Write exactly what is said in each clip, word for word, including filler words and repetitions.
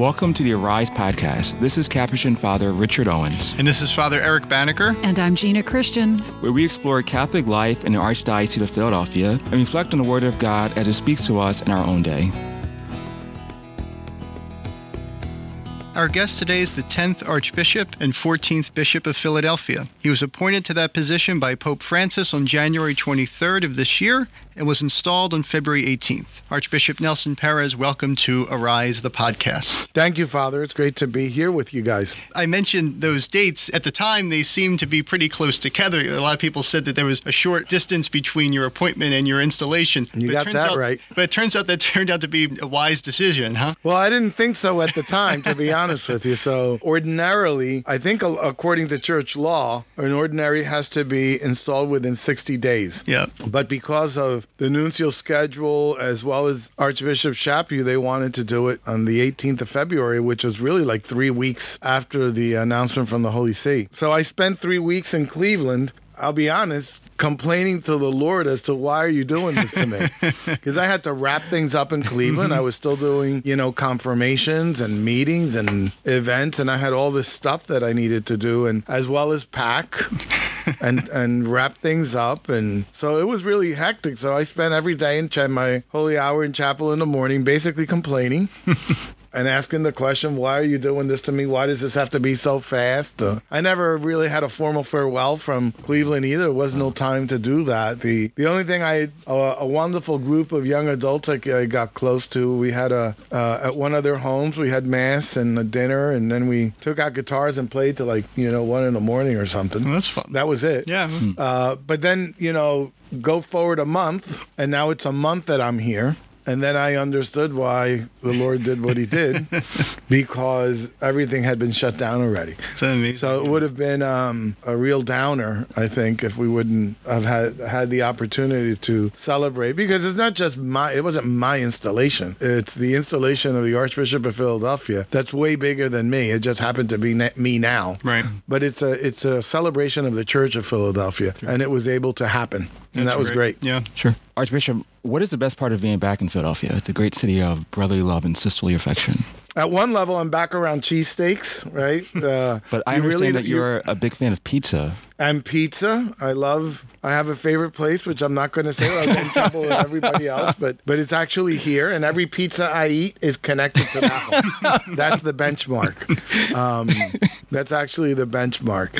Welcome to the Arise Podcast. This is Capuchin Father Richard Owens. And this is Father Eric Banneker. And I'm Gina Christian. Where we explore Catholic life in the Archdiocese of Philadelphia and reflect on the Word of God as it speaks to us in our own day. Our guest today is the tenth Archbishop and fourteenth Bishop of Philadelphia. He was appointed to that position by Pope Francis on January twenty-third of this year and was installed on February eighteenth. Archbishop Nelson Perez, welcome to Arise, the podcast. Thank you, Father. It's great to be here with you guys. I mentioned those dates. At the time, they seemed to be pretty close together. A lot of people said that there was a short distance between your appointment and your installation. You got that right. But it turns out that turned out to be a wise decision, huh? Well, I didn't think so at the time, to be honest. honest with you. So ordinarily, I think according to church law, an ordinary has to be installed within sixty days. Yeah. But because of the nuntial schedule, as well as Archbishop Chaput, they wanted to do it on the eighteenth of February, which was really like three weeks after the announcement from the Holy See. So I spent three weeks in Cleveland, I'll be honest, complaining to the Lord as to why are you doing this to me? Because I had to wrap things up in Cleveland. I was still doing, you know, confirmations and meetings and events, and I had all this stuff that I needed to do, and as well as pack and and wrap things up. And so it was really hectic. So I spent every day in ch- my holy hour in chapel in the morning, basically complaining. And asking the question, why are you doing this to me? Why does this have to be so fast? Uh, I never really had a formal farewell from Cleveland either. There was no time to do that. The the only thing I, a, a wonderful group of young adults I, I got close to, we had a, uh, at one of their homes, we had mass and a dinner, and then we took out guitars and played till like, you know, one in the morning or something. Well, that's fun. That was it. Yeah. Uh, but then, you know, go forward a month, and now it's a month that I'm here. And then I understood why the Lord did what he did, because everything had been shut down already. So it would have been um, a real downer, I think, if we wouldn't have had, had the opportunity to celebrate. Because it's not just my, it wasn't my installation. It's the installation of the Archbishop of Philadelphia. That's way bigger than me. It just happened to be na- me now. Right. But it's a, it's a celebration of the Church of Philadelphia, sure. And it was able to happen. And That's that was great. great. Yeah, sure. Archbishop, what is the best part of being back in Philadelphia? It's a great city of brotherly love and sisterly affection. At one level, I'm back around cheesesteaks, right? Uh, but I understand really, that you're, you're a big fan of pizza. And pizza. I love, I have a favorite place, which I'm not going to say. I'll get in trouble with everybody else, but, but it's actually here. And every pizza I eat is connected to that one. That's the benchmark. Um, that's actually the benchmark.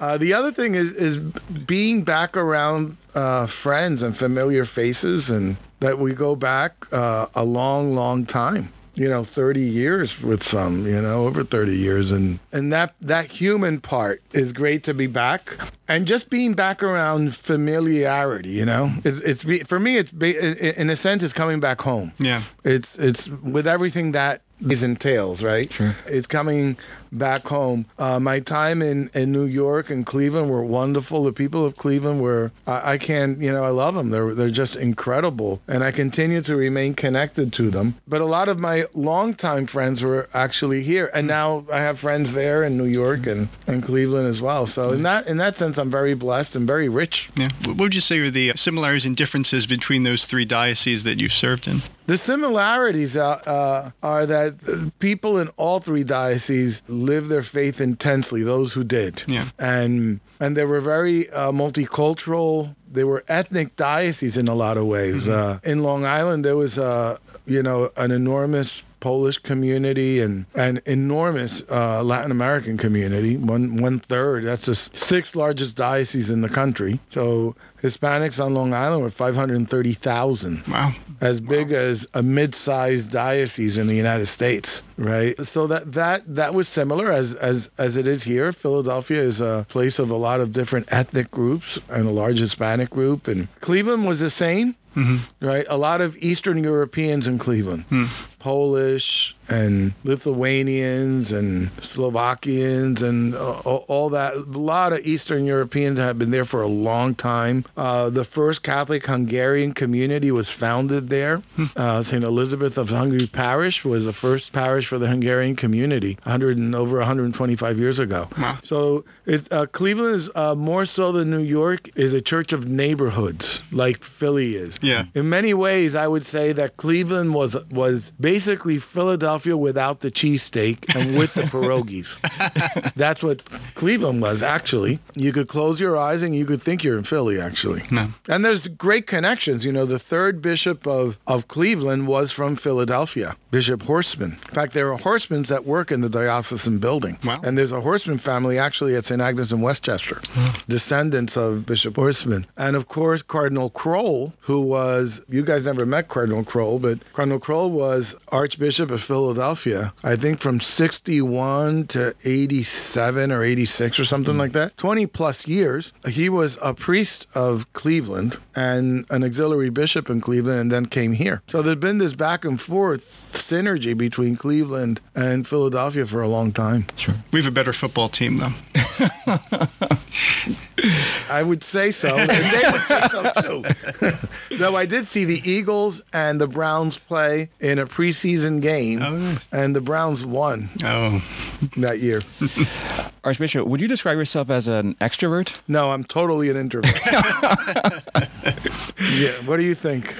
Uh, the other thing is, is being back around uh, friends and familiar faces, and that we go back uh, a long, long time. You know, thirty years with some, you know, over thirty years. And, and that, that human part is great to be back. And just being back around familiarity, you know, it's, it's for me, it's in a sense, it's coming back home. Yeah. It's, it's with everything that is entails, right? Sure. It's coming back home. Uh, my time in, in New York and Cleveland were wonderful. The people of Cleveland were, I, I can't, you know, I love them. They're, they're just incredible. And I continue to remain connected to them. But a lot of my longtime friends were actually here. And now I have friends there in New York and, and Cleveland as well. So in that, in that sense, I'm very blessed and very rich. Yeah. What would you say are the similarities and differences between those three dioceses that you've served in? The similarities uh, uh, are that people in all three dioceses live their faith intensely, those who did. Yeah. And and they were very uh, multicultural. They were ethnic dioceses in a lot of ways. Mm-hmm. Uh, in Long Island, there was, uh, you know, an enormous Polish community and an enormous uh, Latin American community, one one third. That's the sixth largest diocese in the country. So Hispanics on Long Island were five hundred thirty thousand. Wow. As big wow. as a mid-sized diocese in the United States, right? So that that that was similar as, as, as it is here. Philadelphia is a place of a lot of different ethnic groups and a large Hispanic group. And Cleveland was the same. Mm-hmm. Right, a lot of Eastern Europeans in Cleveland, mm. Polish and Lithuanians and Slovakians and uh, all that. A lot of Eastern Europeans have been there for a long time. Uh, the first Catholic Hungarian community was founded there. Mm. Uh, Saint Elizabeth of Hungary Parish was the first parish for the Hungarian community, one hundred and over one hundred twenty-five years ago. Wow. So it's, uh, Cleveland is uh, more so than New York is a church of neighborhoods. like Philly is. Yeah. In many ways, I would say that Cleveland was was basically Philadelphia without the cheesesteak and with the pierogies. That's what Cleveland was, actually. You could close your eyes and you could think you're in Philly, actually. No. And there's great connections. You know, the third bishop of, of Cleveland was from Philadelphia, Bishop Horseman. In fact, there are horsemen that work in the diocesan building. Wow. And there's a Horseman family, actually, at Saint Agnes in Westchester, mm. descendants of Bishop Horseman. And, of course, Cardinal Kroll, who was, you guys never met Cardinal Kroll, but Cardinal Kroll was Archbishop of Philadelphia, I think from sixty-one to eighty-seven or eighty-six or something mm. like that. twenty plus years. He was a priest of Cleveland and an auxiliary bishop in Cleveland and then came here. So there's been this back and forth synergy between Cleveland and Philadelphia for a long time. Sure. We have a better football team, though. I would say so. And they would say so, too. Though I did see the Eagles and the Browns play in a preseason game, oh, nice. And the Browns won oh. that year. Archbishop, would you describe yourself as an extrovert? No, I'm totally an introvert. Yeah, what do you think?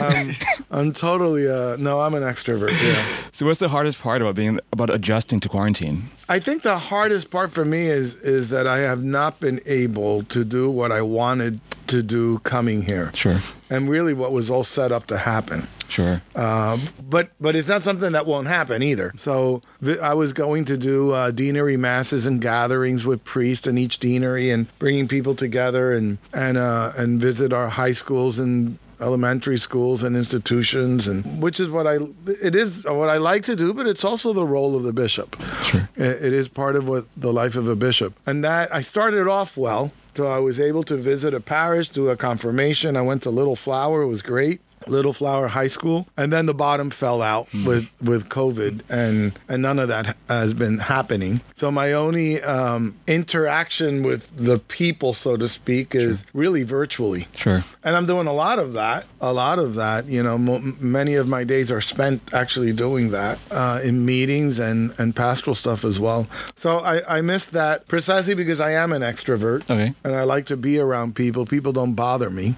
Um, I'm totally, uh, no, I'm an extrovert, yeah. So what's the hardest part about being, about adjusting to quarantine? I think the hardest part for me is is that I have not been able to do what I wanted to do coming here. Sure. And really what was all set up to happen. Sure. Um, but but it's not something that won't happen either. So I was going to do uh, deanery masses and gatherings with priests in each deanery and bringing people together and, and, uh, and visit our high schools and elementary schools and institutions, and which is what I it is what I like to do, but it's also the role of the bishop. Sure. It is part of what the life of a bishop, and that I started off well. So I was able to visit a parish, do a confirmation. I went to Little Flower. It was great. Little Flower High School, and then the bottom fell out mm. with, with COVID, and, and none of that has been happening. So my only um, interaction with the people, so to speak, is sure. really virtually. Sure. And I'm doing a lot of that, a lot of that. You know, m- many of my days are spent actually doing that uh, in meetings and, and pastoral stuff as well. So I, I miss that precisely because I am an extrovert, okay. and I like to be around people. People don't bother me.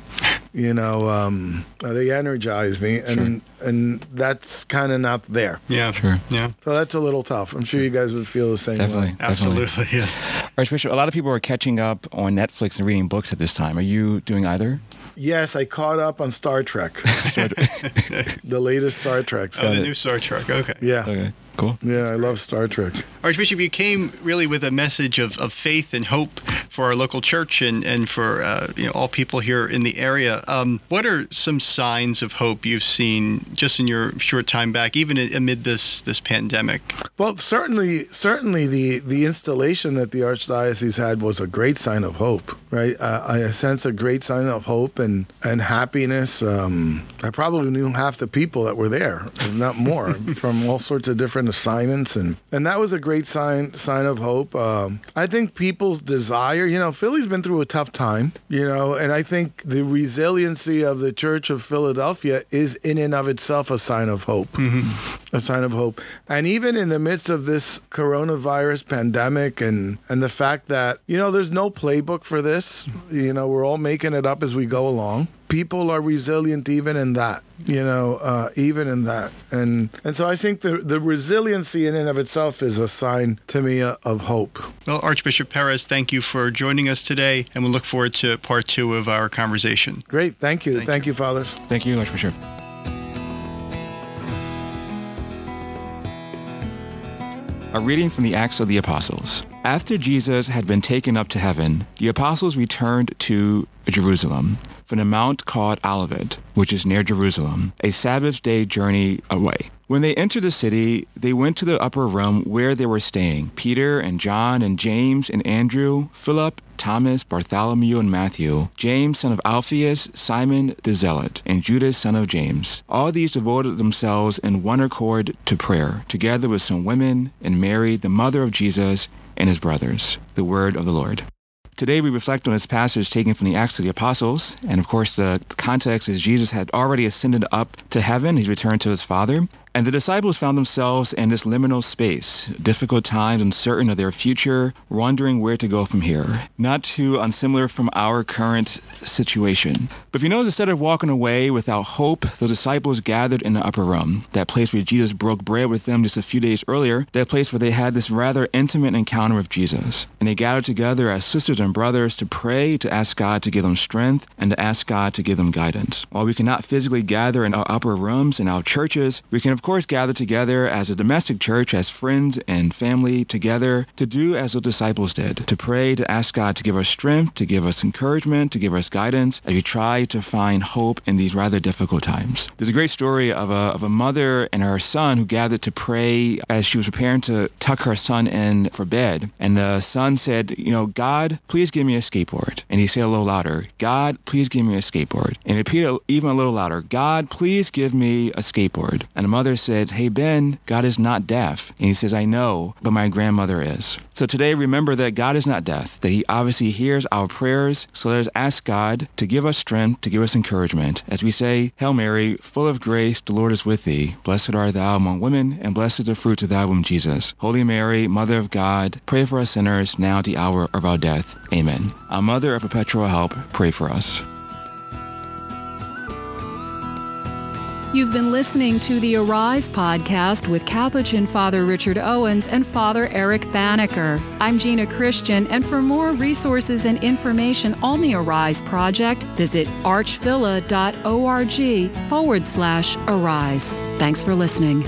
You know, um, they energize me, and sure. and that's kind of not there. Yeah, sure. Yeah. So that's a little tough. I'm sure you guys would feel the same definitely, way. Definitely. Absolutely, yeah. Archbishop, a lot of people are catching up on Netflix and reading books at this time. Are you doing either? Yes, I caught up on Star Trek. Star Trek. The latest Star Trek. Oh, the it. new Star Trek. Okay. Yeah. Okay. Cool. Yeah, I love Star Trek. Archbishop, you came really with a message of, of faith and hope for our local church and, and for uh, you know, all people here in the area. Um, what are some signs of hope you've seen just in your short time back, even amid this this pandemic? Well, certainly certainly the, the installation that the Archdiocese had was a great sign of hope, right? Uh, I sense a great sign of hope and, and happiness. Um, I probably knew half the people that were there, if not more, from all sorts of different assignments, and, and that was a great sign sign of hope. Um, I think people's desire, you know, Philly's been through a tough time, you know, and I think the resiliency of the Church of Philadelphia is in and of itself a sign of hope, mm-hmm. a sign of hope. And even in the midst of this coronavirus pandemic and, and the fact that, you know, there's no playbook for this, you know, we're all making it up as we go along. People are resilient even in that, you know, uh, even in that. And and so I think the, the resiliency in and of itself is a sign to me of hope. Well, Archbishop Perez, thank you for joining us today, and we'll look forward to part two of our conversation. Great. Thank you. Thank, thank you. you, Fathers. Thank you, Archbishop. A reading from the Acts of the Apostles. After Jesus had been taken up to heaven, the apostles returned to Jerusalem from the mount called Olivet, which is near Jerusalem, a Sabbath day journey away. When they entered the city, they went to the upper room where they were staying, Peter and John and James and Andrew, Philip, Thomas, Bartholomew, and Matthew, James, son of Alphaeus, Simon the Zealot, and Judas, son of James. All these devoted themselves in one accord to prayer, together with some women, and Mary, the mother of Jesus, and his brothers. The word of the Lord. Today we reflect on this passage taken from the Acts of the Apostles, and of course the context is Jesus had already ascended up to heaven. He's returned to his Father, And the disciples found themselves in this liminal space, difficult times, uncertain of their future, wondering where to go from here. Not too unsimilar from our current situation. But if you notice, instead of walking away without hope, the disciples gathered in the upper room, that place where Jesus broke bread with them just a few days earlier, that place where they had this rather intimate encounter with Jesus. And they gathered together as sisters and brothers to pray, to ask God to give them strength, and to ask God to give them guidance. While we cannot physically gather in our upper rooms, in our churches, we can, of course, gather together as a domestic church, as friends and family together, to do as the disciples did, to pray, to ask God to give us strength, to give us encouragement, to give us guidance, as we try to find hope in these rather difficult times. There's a great story of a, of a mother and her son who gathered to pray as she was preparing to tuck her son in for bed. And the son said, you know, God, please give me a skateboard. And he said a little louder, God, please give me a skateboard. And he repeated even a little louder, God, please give me a skateboard. And the mother said, hey, Ben, God is not deaf. And he says, I know, but my grandmother is. So today, remember that God is not deaf, that he obviously hears our prayers. So let us ask God to give us strength, to give us encouragement. As we say, Hail Mary, full of grace, the Lord is with thee. Blessed art thou among women, and blessed is the fruit of thy womb, Jesus. Holy Mary, Mother of God, pray for us sinners, now at the hour of our death. Amen. Our Mother of Perpetual Help, pray for us. You've been listening to the Arise podcast with Capuchin Father Richard Owens and Father Eric Banneker. I'm Gina Christian, and for more resources and information on the Arise Project, visit archphila dot org forward slash arise. Thanks for listening.